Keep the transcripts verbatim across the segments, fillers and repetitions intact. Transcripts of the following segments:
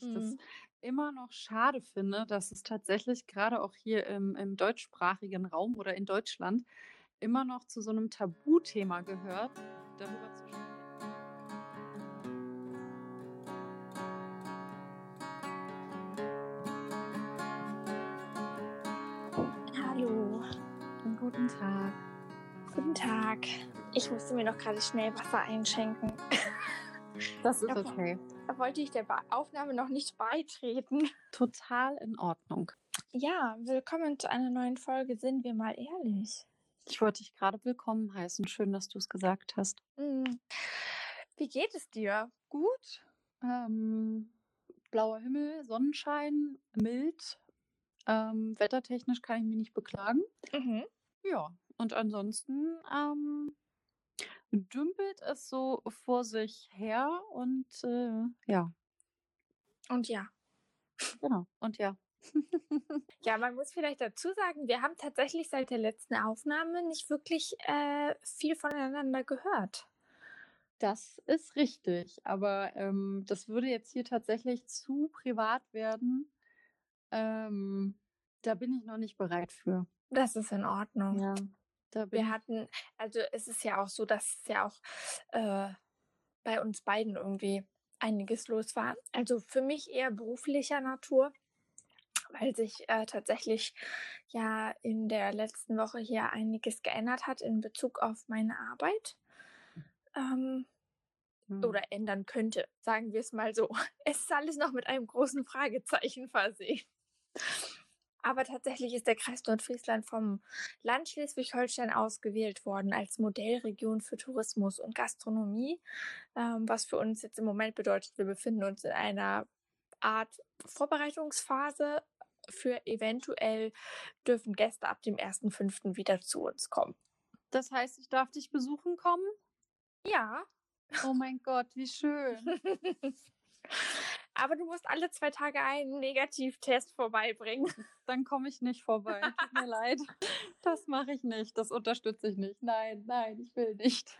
ich mhm. das immer noch schade finde, dass es tatsächlich gerade auch hier im, im deutschsprachigen Raum oder in Deutschland immer noch zu so einem Tabuthema gehört, darüber zu sprechen. Hallo. Guten Tag. Guten Tag. Ich musste mir noch gerade schnell Wasser einschenken. Das ist okay. Da wollte ich der Aufnahme noch nicht beitreten. Total in Ordnung. Ja, willkommen zu einer neuen Folge Sind wir mal ehrlich. Ich wollte dich gerade willkommen heißen. Schön, dass du es gesagt hast. Wie geht es dir? Gut? Ähm, blauer Himmel, Sonnenschein, mild. Ähm, wettertechnisch kann ich mich nicht beklagen. Mhm. Ja, und ansonsten ähm, dümpelt es so vor sich her und äh, ja. Und ja. Genau, und ja. Ja, man muss vielleicht dazu sagen, wir haben tatsächlich seit der letzten Aufnahme nicht wirklich äh, viel voneinander gehört. Das ist richtig, aber ähm, das würde jetzt hier tatsächlich zu privat werden. Ähm, da bin ich noch nicht bereit für. Das ist in Ordnung. Ja, da bin wir hatten, also es ist ja auch so, dass es ja auch äh, bei uns beiden irgendwie einiges los war. Also für mich eher beruflicher Natur, weil sich äh, tatsächlich ja in der letzten Woche hier einiges geändert hat in Bezug auf meine Arbeit. Ähm, Oder ändern könnte, sagen wir es mal so. Es ist alles noch mit einem großen Fragezeichen versehen. Aber tatsächlich ist der Kreis Nordfriesland vom Land Schleswig-Holstein ausgewählt worden als Modellregion für Tourismus und Gastronomie, ähm, was für uns jetzt im Moment bedeutet, wir befinden uns in einer Art Vorbereitungsphase. Für eventuell dürfen Gäste ab dem ersten fünften wieder zu uns kommen. Das heißt, ich darf dich besuchen kommen? Ja. Oh mein Gott, wie schön. Aber du musst alle zwei Tage einen Negativtest vorbeibringen. Dann komme ich nicht vorbei. Tut mir leid. Das mache ich nicht. Das unterstütze ich nicht. Nein, nein, ich will nicht.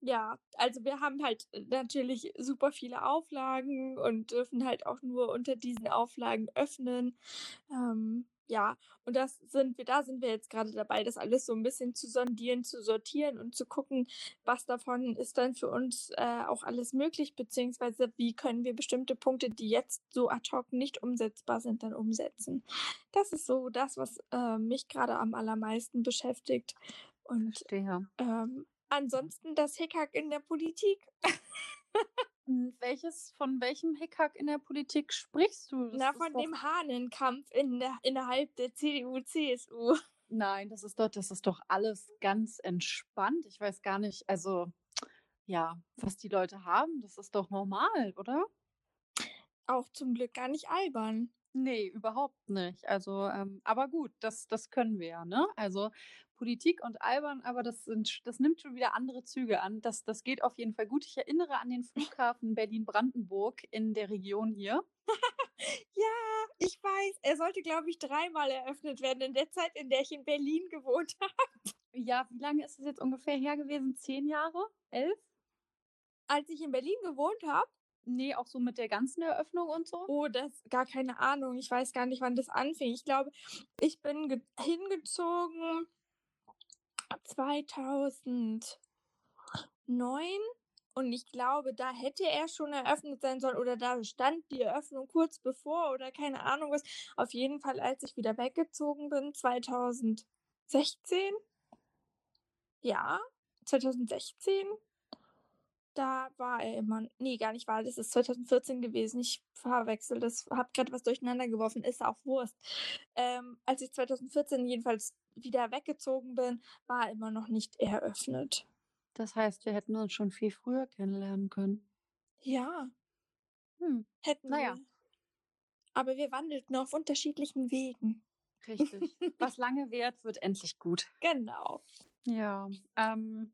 Ja, also wir haben halt natürlich super viele Auflagen und dürfen halt auch nur unter diesen Auflagen öffnen. Ähm, ja, und das sind wir, da sind wir jetzt gerade dabei, das alles so ein bisschen zu sondieren, zu sortieren und zu gucken, was davon ist dann für uns äh, auch alles möglich, beziehungsweise wie können wir bestimmte Punkte, die jetzt so ad hoc nicht umsetzbar sind, dann umsetzen. Das ist so das, was äh, mich gerade am allermeisten beschäftigt. Und Verstehe. ähm, Ansonsten das Hickhack in der Politik. Welches, von welchem Hickhack in der Politik sprichst du? Das Na, von doch... dem Hahnenkampf in der, innerhalb der C D U, C S U. Nein, das ist doch, das ist doch alles ganz entspannt. Ich weiß gar nicht, also, ja, was die Leute haben, das ist doch normal, oder? Auch zum Glück gar nicht albern. Nee, überhaupt nicht. Also, ähm, aber gut, das, das können wir ja, ne? Also, Politik und albern, aber das, sind, das nimmt schon wieder andere Züge an. Das, das geht auf jeden Fall gut. Ich erinnere an den Flughafen Berlin-Brandenburg in der Region hier. Ja, ich weiß. Er sollte, glaube ich, dreimal eröffnet werden in der Zeit, in der ich in Berlin gewohnt habe. Ja, wie lange ist es jetzt ungefähr her gewesen? Zehn Jahre? Elf? Als ich in Berlin gewohnt habe? Nee, auch so mit der ganzen Eröffnung und so? Oh, das, gar keine Ahnung. Ich weiß gar nicht, wann das anfing. Ich glaube, ich bin ge- hingezogen zweitausendneun und ich glaube, da hätte er schon eröffnet sein sollen oder da stand die Eröffnung kurz bevor oder keine Ahnung was. Auf jeden Fall, als ich wieder weggezogen bin, zweitausendsechzehn, ja, zweitausendsechzehn, da war er immer, nee, gar nicht wahr, das ist zweitausendvierzehn gewesen, ich verwechsel das, hab gerade was durcheinander geworfen, ist auch Wurst. Ähm, als ich zweitausendvierzehn jedenfalls wieder weggezogen bin, war immer noch nicht eröffnet. Das heißt, wir hätten uns schon viel früher kennenlernen können. Ja. Hm. Hätten naja. wir. Aber wir wandelten auf unterschiedlichen Wegen. Richtig. Was lange währt, wird endlich gut. Genau. Ja. Ähm,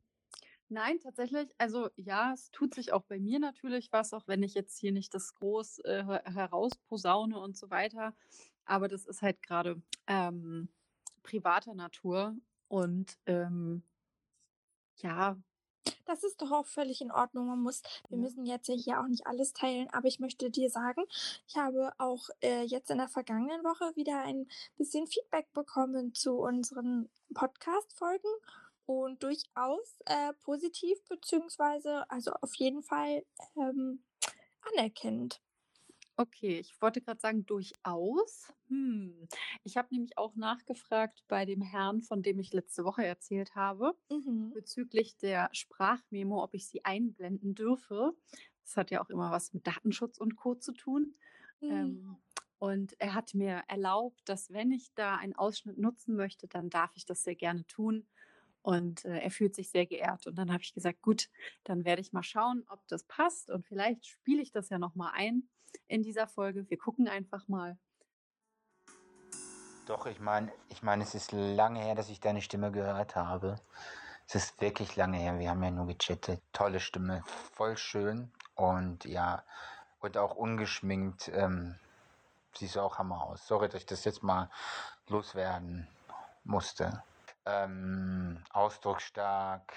nein, tatsächlich. Also ja, es tut sich auch bei mir natürlich was, auch wenn ich jetzt hier nicht das groß äh, herausposaune und so weiter. Aber das ist halt gerade... Ähm, privater Natur und ähm, ja, Das ist doch auch völlig in Ordnung. Man muss, wir müssen jetzt hier auch nicht alles teilen, aber ich möchte dir sagen, ich habe auch äh, jetzt in der vergangenen Woche wieder ein bisschen Feedback bekommen zu unseren Podcast-Folgen und durchaus äh, positiv, beziehungsweise also auf jeden Fall ähm, anerkennend. Okay, ich wollte gerade sagen, durchaus. Hm. Ich habe nämlich auch nachgefragt bei dem Herrn, von dem ich letzte Woche erzählt habe, mhm. bezüglich der Sprachmemo, ob ich sie einblenden dürfe. Das hat ja auch immer was mit Datenschutz und Co. zu tun. Mhm. Ähm, und er hat mir erlaubt, dass wenn ich da einen Ausschnitt nutzen möchte, dann darf ich das sehr gerne tun. Und äh, er fühlt sich sehr geehrt. Und dann habe ich gesagt, gut, dann werde ich mal schauen, ob das passt. Und vielleicht spiele ich das ja nochmal ein in dieser Folge. Wir gucken einfach mal. Doch, ich meine, ich meine, es ist lange her, dass ich deine Stimme gehört habe. Es ist wirklich lange her. Wir haben ja nur gechattet. Tolle Stimme, voll schön. Und ja, und auch ungeschminkt. Ähm, siehst du auch Hammer aus. Sorry, dass ich das jetzt mal loswerden musste. Ähm, ausdrucksstark,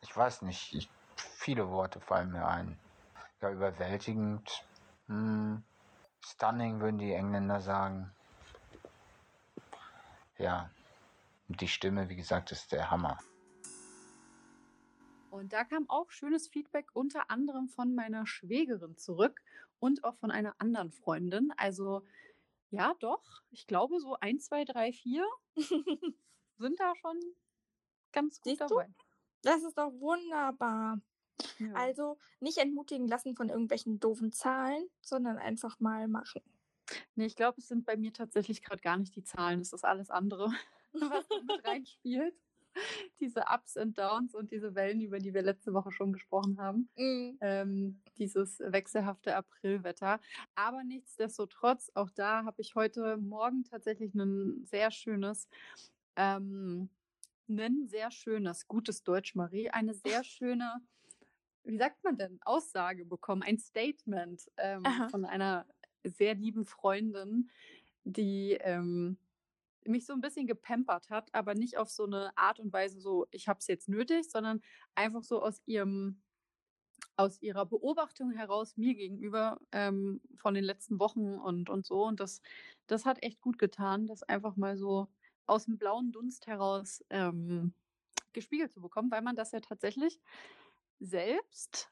ich weiß nicht, ich, viele Worte fallen mir ein. Ja, überwältigend, hm, stunning würden die Engländer sagen. Ja, und die Stimme, wie gesagt, ist der Hammer. Und da kam auch schönes Feedback unter anderem von meiner Schwägerin zurück und auch von einer anderen Freundin. Also ja, doch, ich glaube so eins, zwei, drei, vier sind da schon ganz gut dabei. Das ist doch wunderbar. Ja. Also nicht entmutigen lassen von irgendwelchen doofen Zahlen, sondern einfach mal machen. Nee, ich glaube, es sind bei mir tatsächlich gerade gar nicht die Zahlen. Es ist alles andere, was mit reinspielt. Diese Ups und Downs und diese Wellen, über die wir letzte Woche schon gesprochen haben. Mhm. Ähm, dieses wechselhafte Aprilwetter. Aber nichtsdestotrotz, auch da habe ich heute Morgen tatsächlich ein sehr schönes, ähm, ein sehr schönes, gutes Deutsch, Marie, eine sehr schöne, wie sagt man denn, Aussage bekommen, ein Statement ähm, von einer sehr lieben Freundin, die ähm, mich so ein bisschen gepampert hat, aber nicht auf so eine Art und Weise so, ich habe es jetzt nötig, sondern einfach so aus ihrem, aus ihrer Beobachtung heraus mir gegenüber ähm, von den letzten Wochen und, und so. Und das, das hat echt gut getan, das einfach mal so aus dem blauen Dunst heraus ähm, gespiegelt zu bekommen, weil man das ja tatsächlich selbst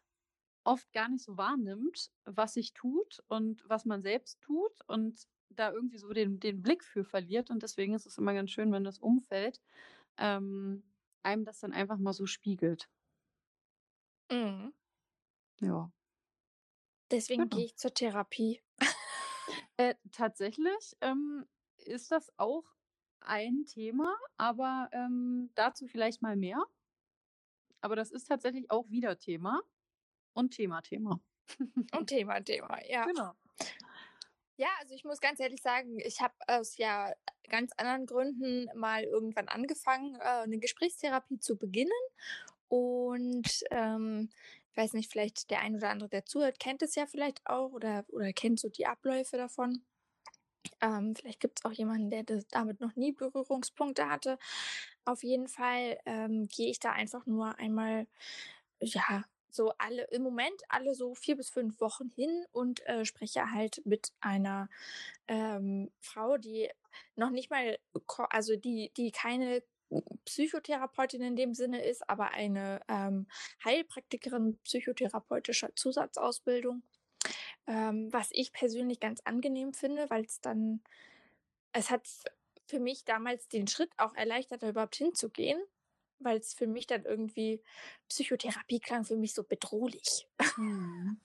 oft gar nicht so wahrnimmt, was sich tut und was man selbst tut und da irgendwie so den, den Blick für verliert. Und deswegen ist es immer ganz schön, wenn das Umfeld ähm, einem das dann einfach mal so spiegelt. Mhm. Ja. Deswegen genau. Gehe ich zur Therapie. äh, tatsächlich ähm, ist das auch ein Thema, aber ähm, dazu vielleicht mal mehr. Aber das ist tatsächlich auch wieder Thema und Thema, Thema. und Thema, Thema, ja. Genau. Ja, also ich muss ganz ehrlich sagen, ich habe aus ja ganz anderen Gründen mal irgendwann angefangen, eine Gesprächstherapie zu beginnen. Und ähm, ich weiß nicht, vielleicht der ein oder andere, der zuhört, kennt es ja vielleicht auch oder, oder kennt so die Abläufe davon. Ähm, vielleicht gibt es auch jemanden, der das damit noch nie Berührungspunkte hatte. Auf jeden Fall ähm, gehe ich da einfach nur einmal, ja, so alle im Moment alle so vier bis fünf Wochen hin und äh, spreche halt mit einer ähm, Frau, die noch nicht mal, also die, die keine Psychotherapeutin in dem Sinne ist, aber eine ähm, Heilpraktikerin psychotherapeutischer Zusatzausbildung, ähm, was ich persönlich ganz angenehm finde, weil es dann, es hat für mich damals den Schritt auch erleichtert, da überhaupt hinzugehen. Weil es für mich dann irgendwie, Psychotherapie klang für mich so bedrohlich. Mhm.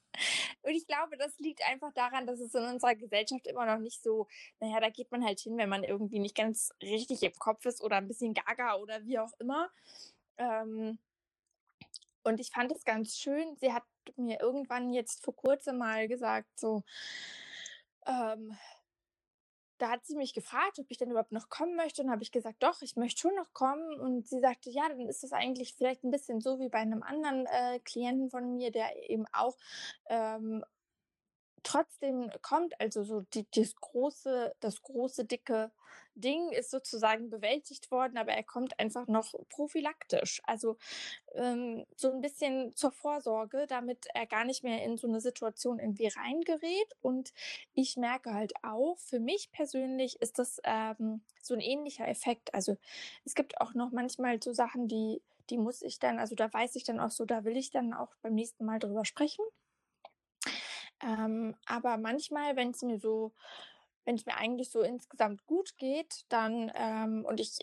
Und ich glaube, das liegt einfach daran, dass es in unserer Gesellschaft immer noch nicht so, naja, da geht man halt hin, wenn man irgendwie nicht ganz richtig im Kopf ist oder ein bisschen gaga oder wie auch immer. Ähm, und ich fand es ganz schön, sie hat mir irgendwann jetzt vor kurzem mal gesagt, so, ähm, da hat sie mich gefragt, ob ich denn überhaupt noch kommen möchte. Und habe ich gesagt, doch, ich möchte schon noch kommen. Und sie sagte, ja, dann ist das eigentlich vielleicht ein bisschen so wie bei einem anderen äh, Klienten von mir, der eben auch ähm, Trotzdem kommt also so die, das große, das große, dicke Ding ist sozusagen bewältigt worden, aber er kommt einfach noch prophylaktisch, also ähm, so ein bisschen zur Vorsorge, damit er gar nicht mehr in so eine Situation irgendwie reingerät. Und ich merke halt auch, für mich persönlich ist das ähm, so ein ähnlicher Effekt. Also es gibt auch noch manchmal so Sachen, die, die muss ich dann, also da weiß ich dann auch so, da will ich dann auch beim nächsten Mal drüber sprechen. Ähm, aber manchmal, wenn es mir so, wenn es mir eigentlich so insgesamt gut geht, dann ähm, und ich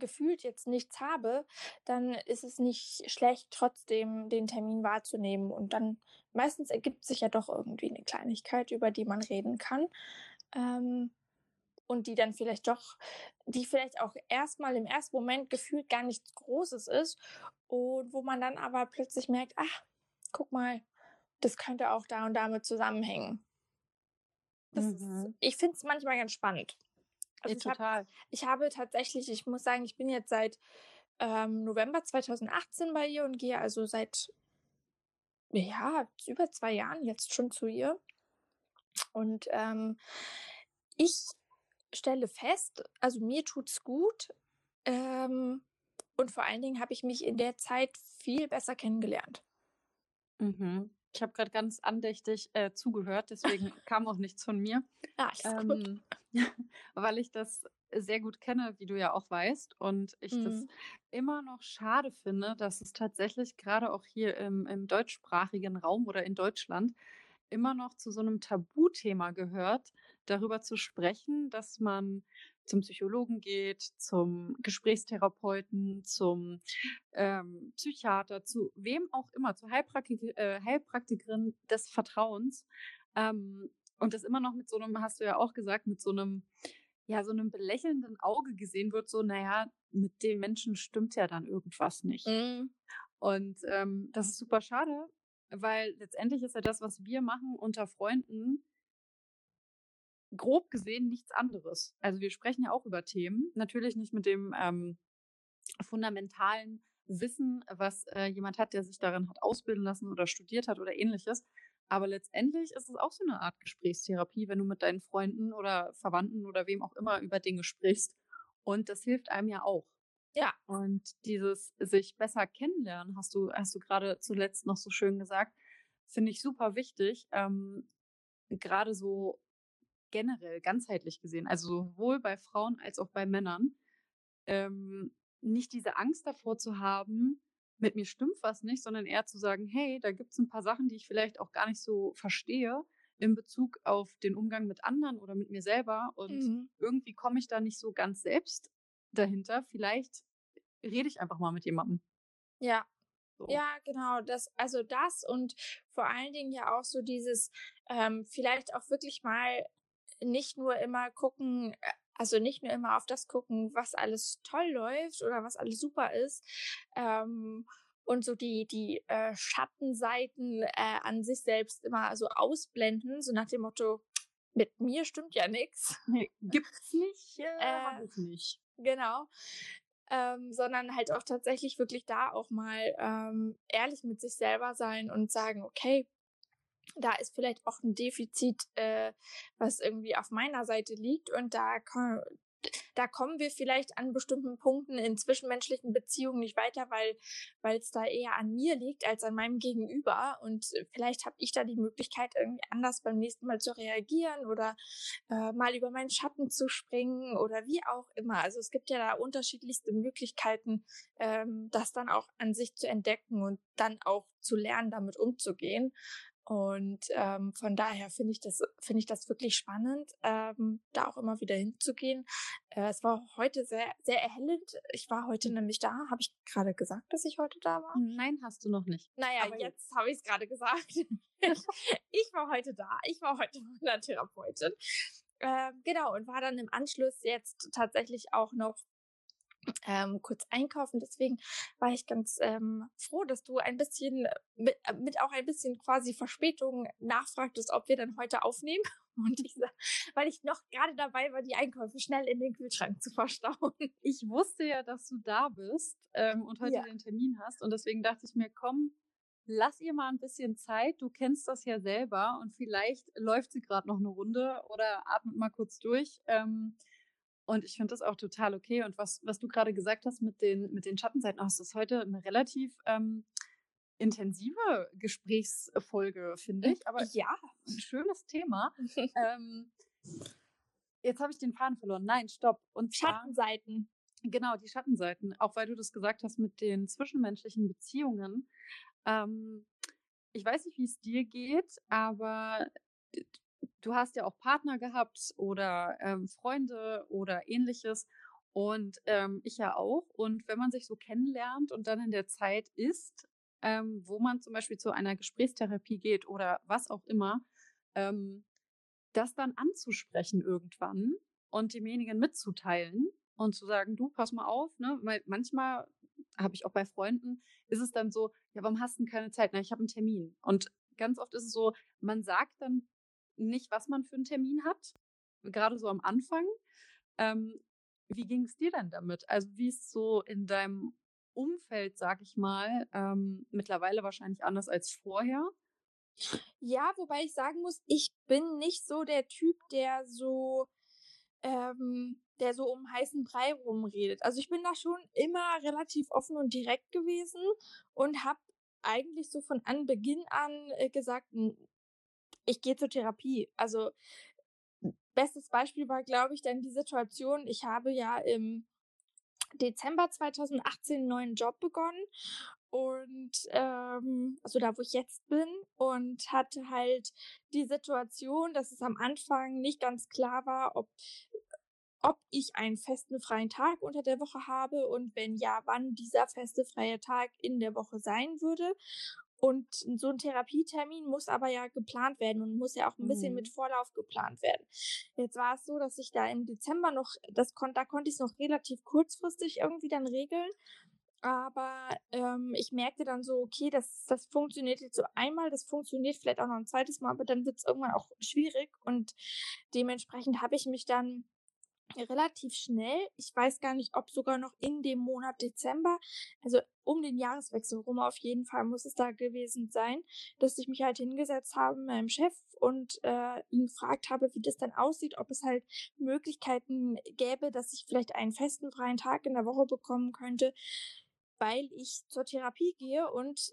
gefühlt jetzt nichts habe, dann ist es nicht schlecht, trotzdem den Termin wahrzunehmen. Und dann meistens ergibt sich ja doch irgendwie eine Kleinigkeit, über die man reden kann. Ähm, und die dann vielleicht doch, die vielleicht auch erstmal im ersten Moment gefühlt gar nichts Großes ist. Und wo man dann aber plötzlich merkt, ach, guck mal, das könnte auch da und damit zusammenhängen. Das mhm. ist, ich finde es manchmal ganz spannend. Also ja, ich total. Hab, ich habe tatsächlich, ich muss sagen, ich bin jetzt seit ähm, November zweitausendachtzehn bei ihr und gehe also seit ja, über zwei Jahren jetzt schon zu ihr. Und ähm, ich stelle fest, also mir tut's gut. Ähm, und vor allen Dingen habe ich mich in der Zeit viel besser kennengelernt. Mhm. Ich habe gerade ganz andächtig äh, zugehört, deswegen kam auch nichts von mir. Ah, ist ähm, gut. Weil ich das sehr gut kenne, wie du ja auch weißt. Und ich mhm. das immer noch schade finde, dass es tatsächlich gerade auch hier im, im deutschsprachigen Raum oder in Deutschland immer noch zu so einem Tabuthema gehört, darüber zu sprechen, dass man zum Psychologen geht, zum Gesprächstherapeuten, zum ähm, Psychiater, zu wem auch immer, zur Heilpraktik- äh, Heilpraktikerin des Vertrauens. Ähm, und das immer noch mit so einem, hast du ja auch gesagt, mit so einem, ja, so einem belächelnden Auge gesehen wird, so, naja, mit dem Menschen stimmt ja dann irgendwas nicht. Mhm. Und ähm, das ist super schade, weil letztendlich ist ja das, was wir machen unter Freunden, grob gesehen nichts anderes. Also wir sprechen ja auch über Themen, natürlich nicht mit dem ähm, fundamentalen Wissen, was äh, jemand hat, der sich darin hat ausbilden lassen oder studiert hat oder ähnliches. Aber letztendlich ist es auch so eine Art Gesprächstherapie, wenn du mit deinen Freunden oder Verwandten oder wem auch immer über Dinge sprichst. Und das hilft einem ja auch. Ja. Und dieses sich besser kennenlernen, hast du, hast du gerade zuletzt noch so schön gesagt, finde ich super wichtig. Ähm, gerade so generell, ganzheitlich gesehen, also sowohl bei Frauen als auch bei Männern, ähm, nicht diese Angst davor zu haben, mit mir stimmt was nicht, sondern eher zu sagen, hey, da gibt es ein paar Sachen, die ich vielleicht auch gar nicht so verstehe in Bezug auf den Umgang mit anderen oder mit mir selber und mhm. irgendwie komme ich da nicht so ganz selbst dahinter. Vielleicht rede ich einfach mal mit jemandem. Ja. So. Ja, genau, das, also das und vor allen Dingen ja auch so dieses ähm, vielleicht auch wirklich mal nicht nur immer gucken, also nicht nur immer auf das gucken, was alles toll läuft oder was alles super ist, ähm, und so die die äh, Schattenseiten äh, an sich selbst immer so ausblenden, so nach dem Motto, mit mir stimmt ja nichts. Nee, gibt's nicht, äh, äh, hab ich nicht. Genau. Ähm, sondern halt auch tatsächlich wirklich da auch mal ähm, ehrlich mit sich selber sein und sagen, okay, da ist vielleicht auch ein Defizit, äh, was irgendwie auf meiner Seite liegt und da, ko- da kommen wir vielleicht an bestimmten Punkten in zwischenmenschlichen Beziehungen nicht weiter, weil weil es da eher an mir liegt als an meinem Gegenüber und vielleicht habe ich da die Möglichkeit, irgendwie anders beim nächsten Mal zu reagieren oder äh, mal über meinen Schatten zu springen oder wie auch immer. Also es gibt ja da unterschiedlichste Möglichkeiten, ähm, das dann auch an sich zu entdecken und dann auch zu lernen, damit umzugehen. Und ähm, von daher finde ich das finde ich das wirklich spannend, ähm, da auch immer wieder hinzugehen. Äh, es war heute sehr sehr erhellend. Ich war heute nämlich da. Habe ich gerade gesagt, dass ich heute da war? Nein, hast du noch nicht. Naja, aber jetzt habe ich es gerade gesagt. Ich war heute da. Ich war heute bei einer Therapeutin. Äh, genau, und war dann im Anschluss jetzt tatsächlich auch noch Ähm, kurz einkaufen, deswegen war ich ganz ähm, froh, dass du ein bisschen mit, mit auch ein bisschen quasi Verspätung nachfragtest, ob wir dann heute aufnehmen. Und ich sag, weil ich noch gerade dabei war, die Einkäufe schnell in den Kühlschrank zu verstauen. Ich wusste ja, dass du da bist ähm, und heute ja. den Termin hast und deswegen dachte ich mir, komm, lass ihr mal ein bisschen Zeit, du kennst das ja selber und vielleicht läuft sie gerade noch eine Runde oder atmet mal kurz durch. Ähm, und ich finde das auch total okay. Und was, was du gerade gesagt hast mit den, mit den Schattenseiten, oh, das ist heute eine relativ ähm, intensive Gesprächsfolge, finde ich. Aber ja, ein schönes Thema. ähm, jetzt habe ich den Faden verloren. Nein, stopp. Und zwar, Schattenseiten. Genau, die Schattenseiten. Auch weil du das gesagt hast mit den zwischenmenschlichen Beziehungen. Ähm, ich weiß nicht, wie es dir geht, aber du hast ja auch Partner gehabt oder ähm, Freunde oder Ähnliches und ähm, ich ja auch. Und wenn man sich so kennenlernt und dann in der Zeit ist, ähm, wo man zum Beispiel zu einer Gesprächstherapie geht oder was auch immer, ähm, das dann anzusprechen irgendwann und demjenigen mitzuteilen und zu sagen, du, pass mal auf, ne? Weil manchmal habe ich auch bei Freunden, ist es dann so, ja, warum hast du denn keine Zeit? Na, ich habe einen Termin. Und ganz oft ist es so, man sagt dann nicht, was man für einen Termin hat, gerade so am Anfang. Ähm, wie ging es dir denn damit? Also wie ist so in deinem Umfeld, sag ich mal, ähm, mittlerweile wahrscheinlich anders als vorher? Ja, wobei ich sagen muss, ich bin nicht so der Typ, der so... Ähm, der so um heißen Brei rumredet. Also ich bin da schon immer relativ offen und direkt gewesen und habe eigentlich so von Anbeginn an äh, gesagt, ich gehe zur Therapie. Also bestes Beispiel war, glaube ich, dann die Situation, ich habe ja im Dezember zweitausendachtzehn einen neuen Job begonnen und ähm, also da, wo ich jetzt bin, und hatte halt die Situation, dass es am Anfang nicht ganz klar war, ob ob ich einen festen freien Tag unter der Woche habe und wenn ja, wann dieser feste freie Tag in der Woche sein würde. Und so ein Therapietermin muss aber ja geplant werden und muss ja auch ein bisschen mhm. mit Vorlauf geplant werden. Jetzt war es so, dass ich da im Dezember noch, das kon- da konnte ich es noch relativ kurzfristig irgendwie dann regeln. Aber ähm, ich merkte dann so, okay, das, das funktioniert jetzt so einmal, das funktioniert vielleicht auch noch ein zweites Mal, aber dann wird es irgendwann auch schwierig. Und dementsprechend habe ich mich dann relativ schnell, ich weiß gar nicht, ob sogar noch in dem Monat Dezember, also um den Jahreswechsel rum auf jeden Fall muss es da gewesen sein, dass ich mich halt hingesetzt habe mit meinem Chef und äh, ihn gefragt habe, wie das dann aussieht, ob es halt Möglichkeiten gäbe, dass ich vielleicht einen festen freien Tag in der Woche bekommen könnte, weil ich zur Therapie gehe und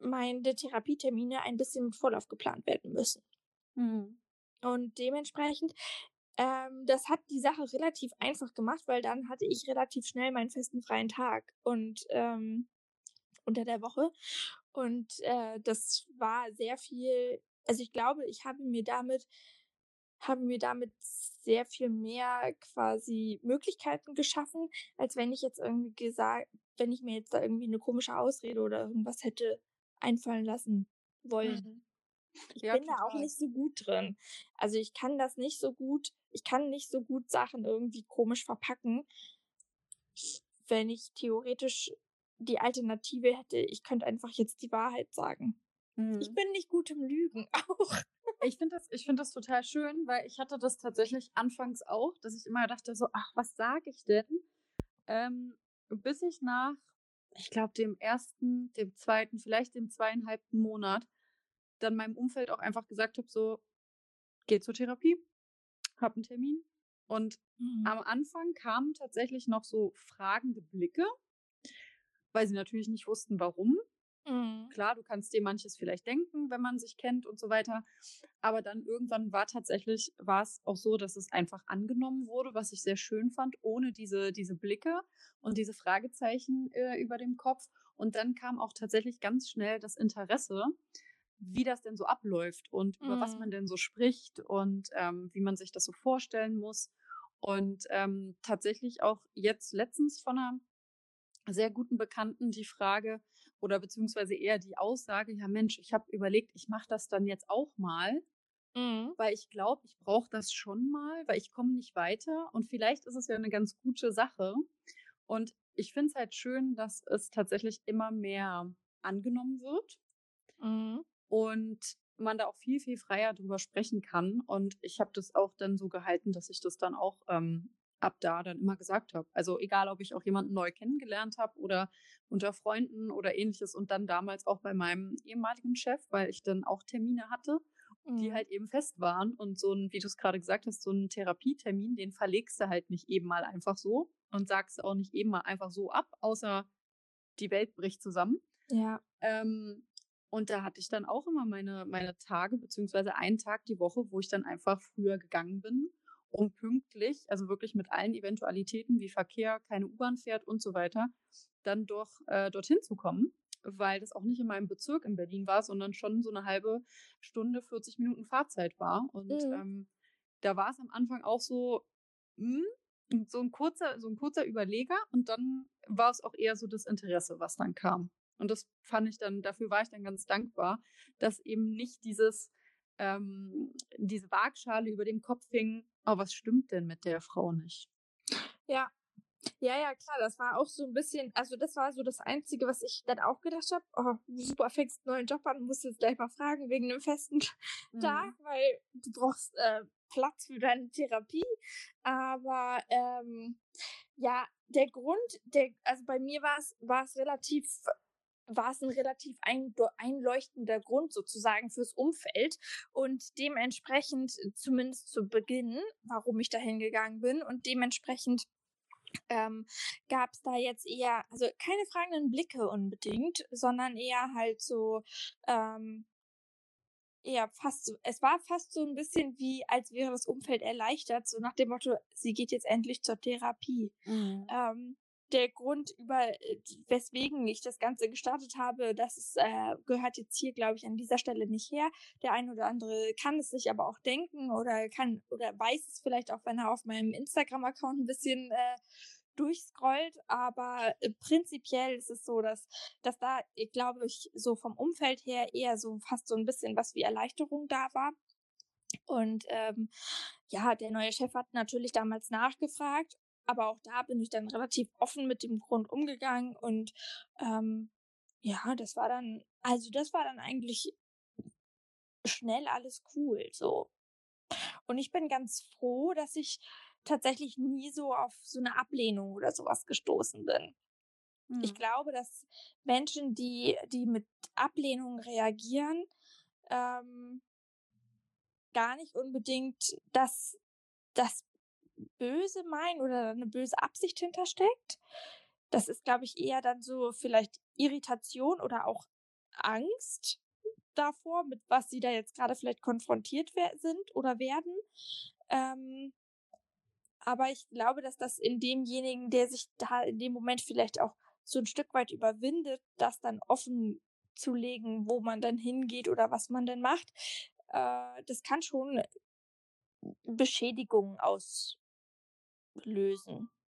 meine Therapietermine ein bisschen mit Vorlauf geplant werden müssen. Mhm. Und dementsprechend Ähm, das hat die Sache relativ einfach gemacht, weil dann hatte ich relativ schnell meinen festen freien Tag und ähm, unter der Woche. Und äh, das war sehr viel, also ich glaube, ich habe mir damit, habe mir damit sehr viel mehr quasi Möglichkeiten geschaffen, als wenn ich jetzt irgendwie gesagt, wenn ich mir jetzt da irgendwie eine komische Ausrede oder irgendwas hätte einfallen lassen wollen. Mhm. Ich ja, bin total. da auch nicht so gut drin. Also ich kann das nicht so gut, ich kann nicht so gut Sachen irgendwie komisch verpacken, wenn ich theoretisch die Alternative hätte. Ich könnte einfach jetzt die Wahrheit sagen. Mhm. Ich bin nicht gut im Lügen auch. Ich finde das, ich finde das total schön, weil ich hatte das tatsächlich anfangs auch, dass ich immer dachte so, ach, was sage ich denn? Ähm, bis ich nach, ich glaube, dem ersten, dem zweiten, vielleicht dem zweieinhalbten Monat dann meinem Umfeld auch einfach gesagt habe, so, geh zur Therapie, hab einen Termin. Und mhm. am Anfang kamen tatsächlich noch so fragende Blicke, weil sie natürlich nicht wussten, warum. Mhm. Klar, du kannst dir manches vielleicht denken, wenn man sich kennt und so weiter. Aber dann irgendwann war tatsächlich, war es auch so, dass es einfach angenommen wurde, was ich sehr schön fand, ohne diese, diese Blicke und diese Fragezeichen äh, über dem Kopf. Und dann kam auch tatsächlich ganz schnell das Interesse, wie das denn so abläuft und über mm. was man denn so spricht und ähm, wie man sich das so vorstellen muss. Und ähm, tatsächlich auch jetzt letztens von einer sehr guten Bekannten die Frage oder beziehungsweise eher die Aussage, ja Mensch, ich habe überlegt, ich mache das dann jetzt auch mal, mm. weil ich glaube, ich brauche das schon mal, weil ich komme nicht weiter und vielleicht ist es ja eine ganz gute Sache. Und ich finde es halt schön, dass es tatsächlich immer mehr angenommen wird. Mm. Und man da auch viel, viel freier drüber sprechen kann. Und ich habe das auch dann so gehalten, dass ich das dann auch ähm, ab da dann immer gesagt habe. Also egal, ob ich auch jemanden neu kennengelernt habe oder unter Freunden oder ähnliches und dann damals auch bei meinem ehemaligen Chef, weil ich dann auch Termine hatte, die halt eben fest waren und so ein, wie du es gerade gesagt hast, so einen Therapietermin, den verlegst du halt nicht eben mal einfach so und sagst auch nicht eben mal einfach so ab, außer die Welt bricht zusammen. Ja. Ähm, und da hatte ich dann auch immer meine, meine Tage, beziehungsweise einen Tag die Woche, wo ich dann einfach früher gegangen bin, um pünktlich, also wirklich mit allen Eventualitäten wie Verkehr, keine U-Bahn fährt und so weiter, dann doch äh, dorthin zu kommen, weil das auch nicht in meinem Bezirk in Berlin war, sondern schon so eine halbe Stunde, vierzig Minuten Fahrzeit war. Und mhm. ähm, da war es am Anfang auch so, mh, so ein kurzer, so ein kurzer Überleger. Und dann war es auch eher so das Interesse, was dann kam. Und das fand ich dann, dafür war ich dann ganz dankbar, dass eben nicht dieses, ähm, diese Waagschale über dem Kopf hing, oh, was stimmt denn mit der Frau nicht? Ja. Ja, ja, klar, das war auch so ein bisschen, also das war so das Einzige, was ich dann auch gedacht habe, oh, super, fängst einen neuen Job an, musst jetzt gleich mal fragen wegen einem festen mhm. Tag, weil du brauchst äh, Platz für deine Therapie, aber ähm, ja, der Grund, der, also bei mir war es war es relativ, war es ein relativ ein, einleuchtender Grund sozusagen fürs Umfeld und dementsprechend, zumindest zu Beginn, warum ich da hingegangen bin und dementsprechend Ähm, gab es da jetzt eher, also keine fragenden Blicke unbedingt, sondern eher halt so, ähm, eher fast so, es war fast so ein bisschen wie, als wäre das Umfeld erleichtert, so nach dem Motto, sie geht jetzt endlich zur Therapie. Mhm. Ähm, der Grund, über weswegen ich das Ganze gestartet habe, das ist, äh, gehört jetzt hier, glaube ich, an dieser Stelle nicht her. Der ein oder andere kann es sich aber auch denken oder kann oder weiß es vielleicht auch, wenn er auf meinem Instagram-Account ein bisschen äh, durchscrollt. Aber äh, prinzipiell ist es so, dass, dass da, glaube ich, so vom Umfeld her eher so fast so ein bisschen was wie Erleichterung da war. Und ähm, ja, der neue Chef hat natürlich damals nachgefragt. Aber auch da bin ich dann relativ offen mit dem Grund umgegangen und ähm, ja, das war dann, also das war dann eigentlich schnell alles cool, so. Und ich bin ganz froh, dass ich tatsächlich nie so auf so eine Ablehnung oder sowas gestoßen bin. Hm. Ich glaube, dass Menschen, die, die mit Ablehnung reagieren, ähm, gar nicht unbedingt das, das böse meinen oder eine böse Absicht hintersteckt. Das ist, glaube ich, eher dann so vielleicht Irritation oder auch Angst davor, mit was sie da jetzt gerade vielleicht konfrontiert sind oder werden. Ähm, aber ich glaube, dass das in demjenigen, der sich da in dem Moment vielleicht auch so ein Stück weit überwindet, das dann offen zu legen, wo man dann hingeht oder was man dann macht, äh, das kann schon Beschädigungen auslösen.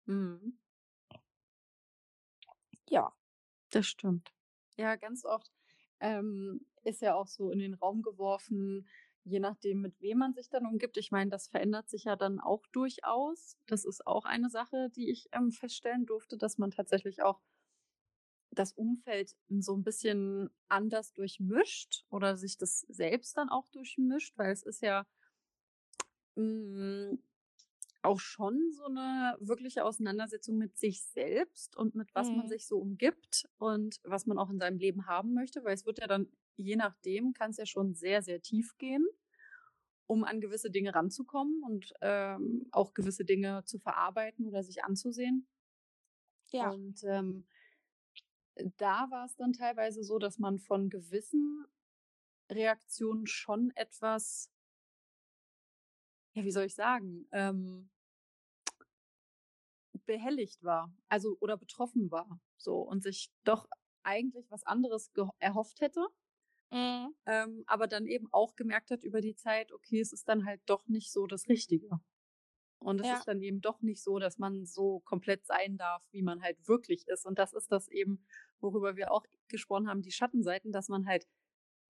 Mhm. Ja. Das stimmt. Ja, ganz oft ähm, ist ja auch so in den Raum geworfen, je nachdem, mit wem man sich dann umgibt. Ich meine, das verändert sich ja dann auch durchaus. Das ist auch eine Sache, die ich ähm, feststellen durfte, dass man tatsächlich auch das Umfeld so ein bisschen anders durchmischt oder sich das selbst dann auch durchmischt, weil es ist ja auch schon so eine wirkliche Auseinandersetzung mit sich selbst und mit was mhm. man sich so umgibt und was man auch in seinem Leben haben möchte, weil es wird ja dann, je nachdem, kann es ja schon sehr, sehr tief gehen, um an gewisse Dinge ranzukommen und ähm, auch gewisse Dinge zu verarbeiten oder sich anzusehen. Ja. Und ähm, da war es dann teilweise so, dass man von gewissen Reaktionen schon etwas, ja, wie soll ich sagen, ähm, behelligt war, also oder betroffen war, so, und sich doch eigentlich was anderes geho- erhofft hätte, mhm. ähm, aber dann eben auch gemerkt hat über die Zeit, okay, es ist dann halt doch nicht so das Richtige. Und es ja. ist dann eben doch nicht so, dass man so komplett sein darf, wie man halt wirklich ist. Und das ist das eben, worüber wir auch gesprochen haben, die Schattenseiten, dass man halt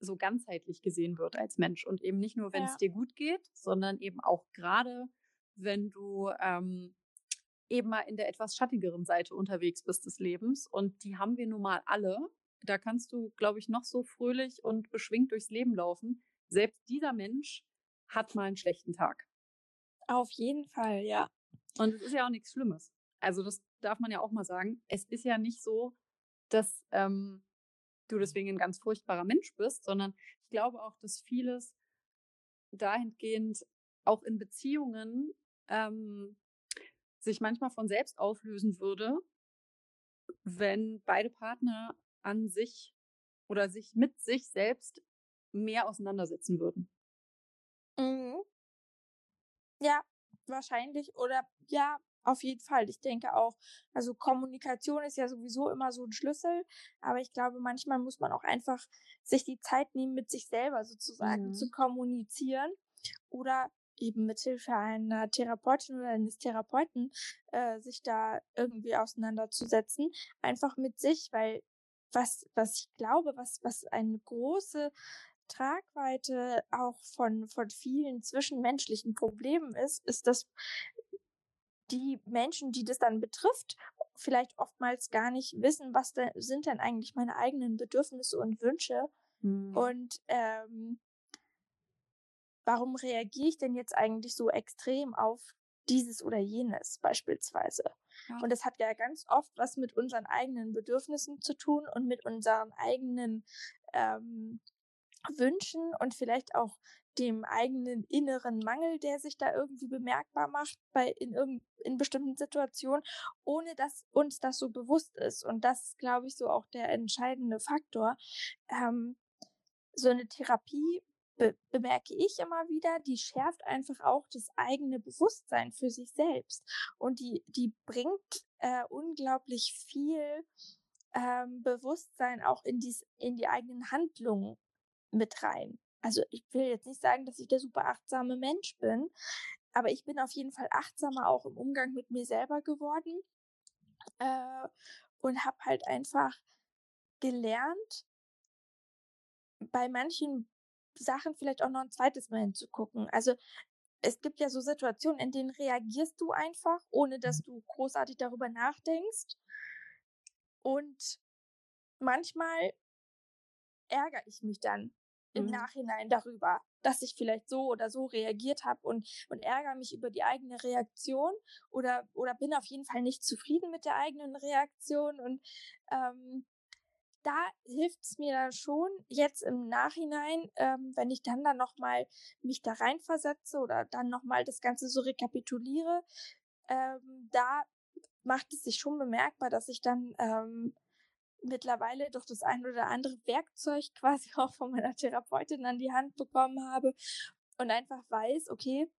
so ganzheitlich gesehen wird als Mensch und eben nicht nur, wenn ja. es dir gut geht, sondern eben auch gerade, wenn du ähm, eben mal in der etwas schattigeren Seite unterwegs bist des Lebens, und die haben wir nun mal alle. Da kannst du, glaube ich, noch so fröhlich und beschwingt durchs Leben laufen. Selbst dieser Mensch hat mal einen schlechten Tag. Auf jeden Fall, ja. Und es ist ja auch nichts Schlimmes. Also das darf man ja auch mal sagen. Es ist ja nicht so, dass ähm, du deswegen ein ganz furchtbarer Mensch bist, sondern ich glaube auch, dass vieles dahingehend auch in Beziehungen ähm, sich manchmal von selbst auflösen würde, wenn beide Partner an sich oder sich mit sich selbst mehr auseinandersetzen würden. Mhm. Ja, wahrscheinlich. Oder ja, auf jeden Fall. Ich denke auch, also Kommunikation ist ja sowieso immer so ein Schlüssel, aber ich glaube, manchmal muss man auch einfach sich die Zeit nehmen, mit sich selber sozusagen mhm. zu kommunizieren oder eben mithilfe einer Therapeutin oder eines Therapeuten äh, sich da irgendwie auseinanderzusetzen, einfach mit sich, weil was was ich glaube, was was eine große Tragweite auch von von vielen zwischenmenschlichen Problemen ist, ist, dass die Menschen, die das dann betrifft, vielleicht oftmals gar nicht wissen, was denn, sind denn eigentlich meine eigenen Bedürfnisse und Wünsche hm. und ähm, warum reagiere ich denn jetzt eigentlich so extrem auf dieses oder jenes beispielsweise? Ja. Und das hat ja ganz oft was mit unseren eigenen Bedürfnissen zu tun und mit unseren eigenen ähm, Wünschen und vielleicht auch dem eigenen inneren Mangel, der sich da irgendwie bemerkbar macht bei in, irg- in bestimmten Situationen, ohne dass uns das so bewusst ist. Und das ist, glaube ich, so auch der entscheidende Faktor. Ähm, so eine Therapie Be- bemerke ich immer wieder, die schärft einfach auch das eigene Bewusstsein für sich selbst. Und die, die bringt äh, unglaublich viel ähm, Bewusstsein auch in die, in die eigenen Handlungen mit rein. Also ich will jetzt nicht sagen, dass ich der super achtsame Mensch bin, aber ich bin auf jeden Fall achtsamer auch im Umgang mit mir selber geworden äh, und habe halt einfach gelernt, bei manchen Sachen vielleicht auch noch ein zweites Mal hinzugucken. Also es gibt ja so Situationen, in denen reagierst du einfach, ohne dass du großartig darüber nachdenkst. Und manchmal ärgere ich mich dann im mhm. Nachhinein darüber, dass ich vielleicht so oder so reagiert habe und, und ärgere mich über die eigene Reaktion oder, oder bin auf jeden Fall nicht zufrieden mit der eigenen Reaktion. Und ähm, da hilft es mir dann schon jetzt im Nachhinein, ähm, wenn ich dann dann nochmal mich da reinversetze oder dann nochmal das Ganze so rekapituliere, ähm, da macht es sich schon bemerkbar, dass ich dann ähm, mittlerweile durch das ein oder andere Werkzeug quasi auch von meiner Therapeutin an die Hand bekommen habe und einfach weiß, okay,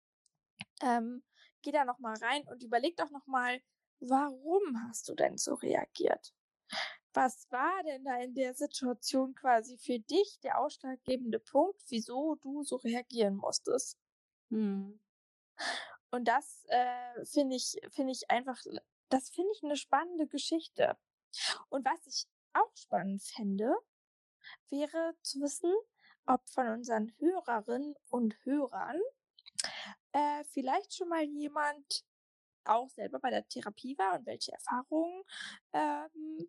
ähm, geh da nochmal rein und überleg doch nochmal, warum hast du denn so reagiert? Was war denn da in der Situation quasi für dich der ausschlaggebende Punkt, wieso du so reagieren musstest? Hm. Und das äh, finde ich, finde ich einfach, das finde ich eine spannende Geschichte. Und was ich auch spannend fände, wäre zu wissen, ob von unseren Hörerinnen und Hörern äh, vielleicht schon mal jemand auch selber bei der Therapie war und welche Erfahrungen ähm,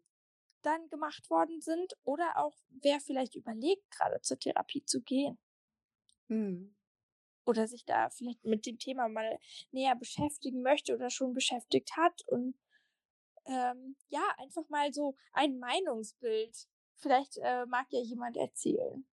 dann gemacht worden sind oder auch wer vielleicht überlegt, gerade zur Therapie zu gehen. Mhm. Oder sich da vielleicht mit dem Thema mal näher beschäftigen möchte oder schon beschäftigt hat und ähm, ja, einfach mal so ein Meinungsbild. Vielleicht äh, mag ja jemand erzählen.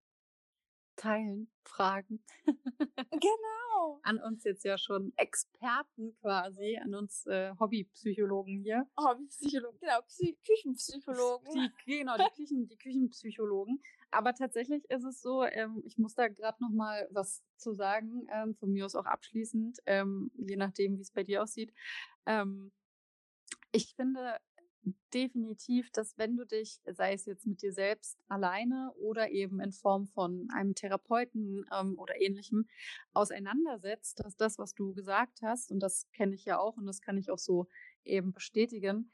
Teilen, fragen. Genau. An uns jetzt ja schon Experten quasi, an uns äh, Hobbypsychologen hier. Hobbypsychologen, genau, Psy- Küchenpsychologen. Die, genau, die, Küchen, die Küchenpsychologen. Aber tatsächlich ist es so, ähm, ich muss da gerade nochmal was zu sagen, ähm, von mir aus auch abschließend, ähm, je nachdem, wie es bei dir aussieht. Ähm, ich finde definitiv, dass wenn du dich, sei es jetzt mit dir selbst alleine oder eben in Form von einem Therapeuten ähm, oder ähnlichem, auseinandersetzt, dass das, was du gesagt hast, und das kenne ich ja auch und das kann ich auch so eben bestätigen,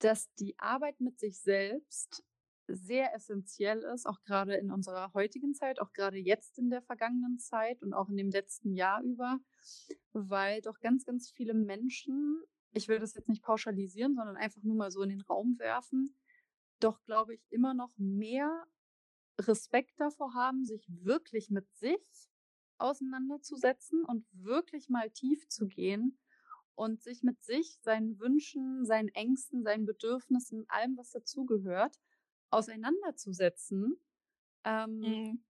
dass die Arbeit mit sich selbst sehr essentiell ist, auch gerade in unserer heutigen Zeit, auch gerade jetzt in der vergangenen Zeit und auch in dem letzten Jahr über, weil doch ganz, ganz viele Menschen, ich will das jetzt nicht pauschalisieren, sondern einfach nur mal so in den Raum werfen, doch glaube ich immer noch mehr Respekt davor haben, sich wirklich mit sich auseinanderzusetzen und wirklich mal tief zu gehen und sich mit sich, seinen Wünschen, seinen Ängsten, seinen Bedürfnissen, allem, was dazugehört, auseinanderzusetzen, ähm, mhm.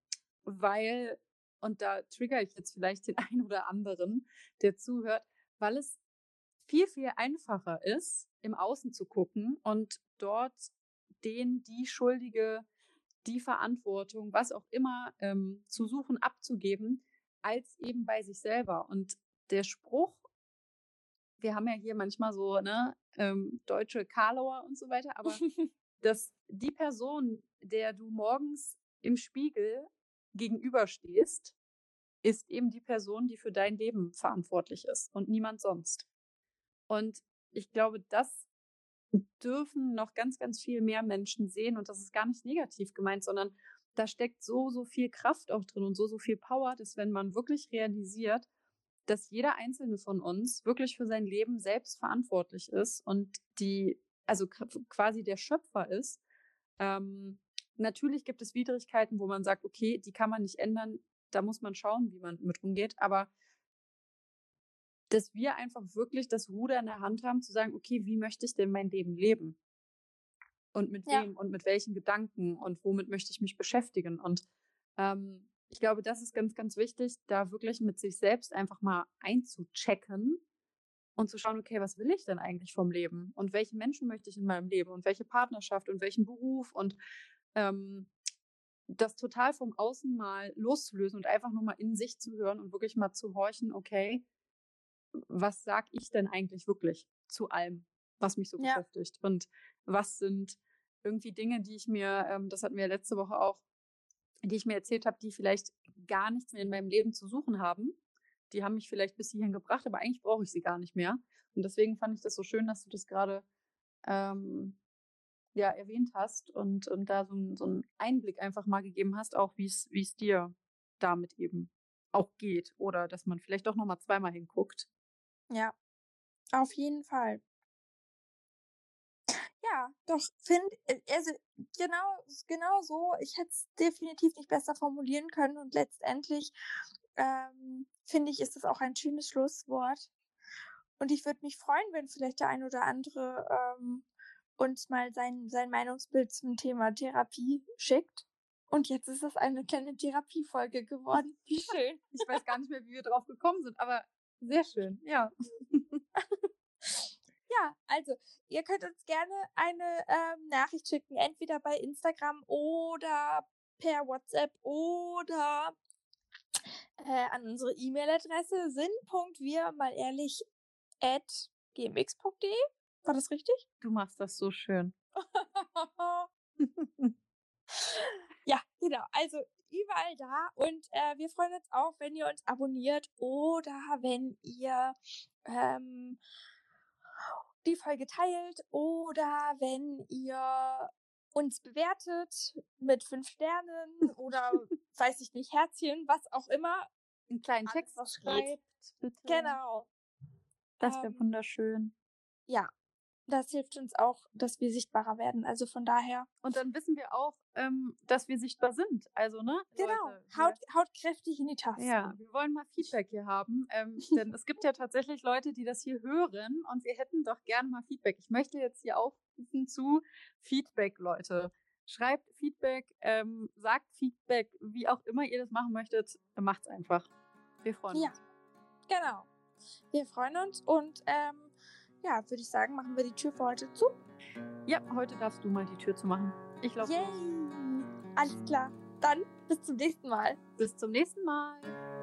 weil, und da triggere ich jetzt vielleicht den einen oder anderen, der zuhört, weil es viel, viel einfacher ist, im Außen zu gucken und dort den, die Schuldige, die Verantwortung, was auch immer, ähm, zu suchen, abzugeben, als eben bei sich selber. Und der Spruch, wir haben ja hier manchmal so, ne, ähm, deutsche Karlauer und so weiter, aber dass die Person, der du morgens im Spiegel gegenüberstehst, ist eben die Person, die für dein Leben verantwortlich ist und niemand sonst. Und ich glaube, das dürfen noch ganz, ganz viel mehr Menschen sehen und das ist gar nicht negativ gemeint, sondern da steckt so, so viel Kraft auch drin und so, so viel Power, dass wenn man wirklich realisiert, dass jeder Einzelne von uns wirklich für sein Leben selbst verantwortlich ist und die, also quasi der Schöpfer ist. Ähm, natürlich gibt es Widrigkeiten, wo man sagt, okay, die kann man nicht ändern, da muss man schauen, wie man mit umgeht, aber dass wir einfach wirklich das Ruder in der Hand haben, zu sagen, okay, wie möchte ich denn mein Leben leben? Und mit ja. wem und mit welchen Gedanken und womit möchte ich mich beschäftigen? Und ähm, ich glaube, das ist ganz, ganz wichtig, da wirklich mit sich selbst einfach mal einzuchecken und zu schauen, okay, was will ich denn eigentlich vom Leben? Und welche Menschen möchte ich in meinem Leben? Und welche Partnerschaft und welchen Beruf? Und ähm, das total vom Außen mal loszulösen und einfach nur mal in sich zu hören und wirklich mal zu horchen, okay, was sag ich denn eigentlich wirklich zu allem, was mich so ja. beschäftigt? Und was sind irgendwie Dinge, die ich mir, ähm, das hatten wir letzte Woche auch, die ich mir erzählt habe, die vielleicht gar nichts mehr in meinem Leben zu suchen haben. Die haben mich vielleicht bis hierhin gebracht, aber eigentlich brauche ich sie gar nicht mehr. Und deswegen fand ich das so schön, dass du das gerade ähm, ja, erwähnt hast und, und da so, so einen Einblick einfach mal gegeben hast, auch wie es dir damit eben auch geht. Oder dass man vielleicht doch nochmal zweimal hinguckt. Ja, auf jeden Fall. Ja, doch, finde, also genau, genau so, ich hätte es definitiv nicht besser formulieren können und letztendlich ähm, finde ich, ist das auch ein schönes Schlusswort und ich würde mich freuen, wenn vielleicht der ein oder andere ähm, uns mal sein, sein Meinungsbild zum Thema Therapie schickt und jetzt ist das eine kleine Therapiefolge geworden. Wie schön. Ich weiß gar nicht mehr, wie wir drauf gekommen sind, aber sehr schön, ja. Ja, also ihr könnt uns gerne eine ähm, Nachricht schicken, entweder bei Instagram oder per WhatsApp oder äh, an unsere E-Mail-Adresse sinn punkt wir mal ehrlich at g m x punkt d e. War das richtig? Du machst das so schön. Ja, genau. Also überall da und äh, wir freuen uns auch, wenn ihr uns abonniert oder wenn ihr ähm, die Folge teilt oder wenn ihr uns bewertet mit fünf Sternen oder, weiß ich nicht, Herzchen, was auch immer. Einen kleinen Text schreibt. Bitte. Genau. Das wäre ähm, wunderschön. Ja, das hilft uns auch, dass wir sichtbarer werden. Also von daher. Und dann wissen wir auch, ähm, dass wir sichtbar sind. Also, ne? Genau. Leute, haut, haut kräftig in die Tasten. Ja, wir wollen mal Feedback hier haben. Ähm, denn es gibt ja tatsächlich Leute, die das hier hören und wir hätten doch gerne mal Feedback. Ich möchte jetzt hier aufrufen zu Feedback, Leute. Schreibt Feedback, ähm, sagt Feedback, wie auch immer ihr das machen möchtet. Macht's einfach. Wir freuen uns. Ja, genau. Wir freuen uns und, ähm, ja, würde ich sagen, machen wir die Tür für heute zu. Ja, heute darfst du mal die Tür zu machen. Ich glaube. Yay! Alles klar. Dann bis zum nächsten Mal. Bis zum nächsten Mal.